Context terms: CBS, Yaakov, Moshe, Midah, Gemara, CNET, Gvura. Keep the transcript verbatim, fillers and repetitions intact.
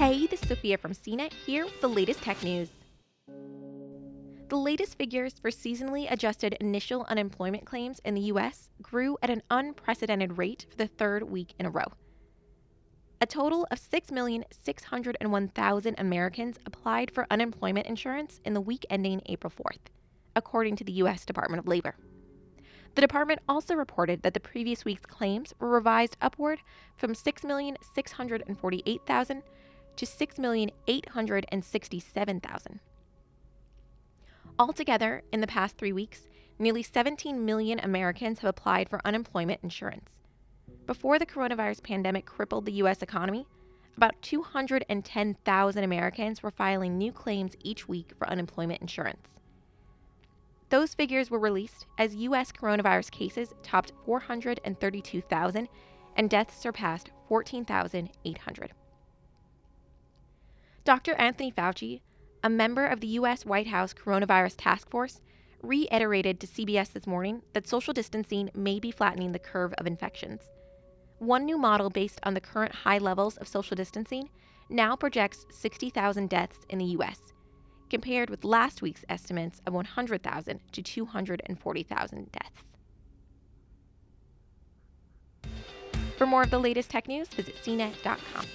Hey, this is Sophia from C net here with the latest tech news. The latest figures for seasonally adjusted initial unemployment claims in the U S grew at an unprecedented rate for the third week in a row. A total of six million six hundred one thousand Americans applied for unemployment insurance in the week ending April fourth, according to the U S Department of Labor. The department also reported that the previous week's claims were revised upward from six million six hundred forty-eight thousand to six million eight hundred sixty-seven thousand. Altogether, in the past three weeks, nearly seventeen million Americans have applied for unemployment insurance. Before the coronavirus pandemic crippled the U S economy, about two hundred ten thousand Americans were filing new claims each week for unemployment insurance. Those figures were released as U S coronavirus cases topped four hundred thirty-two thousand and deaths surpassed fourteen thousand eight hundred. Doctor Anthony Fauci, a member of the U S White House Coronavirus Task Force, reiterated to C B S this morning that social distancing may be flattening the curve of infections. One new model based on the current high levels of social distancing now projects sixty thousand deaths in the U S, compared with last week's estimates of one hundred thousand to two hundred forty thousand deaths. For more of the latest tech news, visit C net dot com.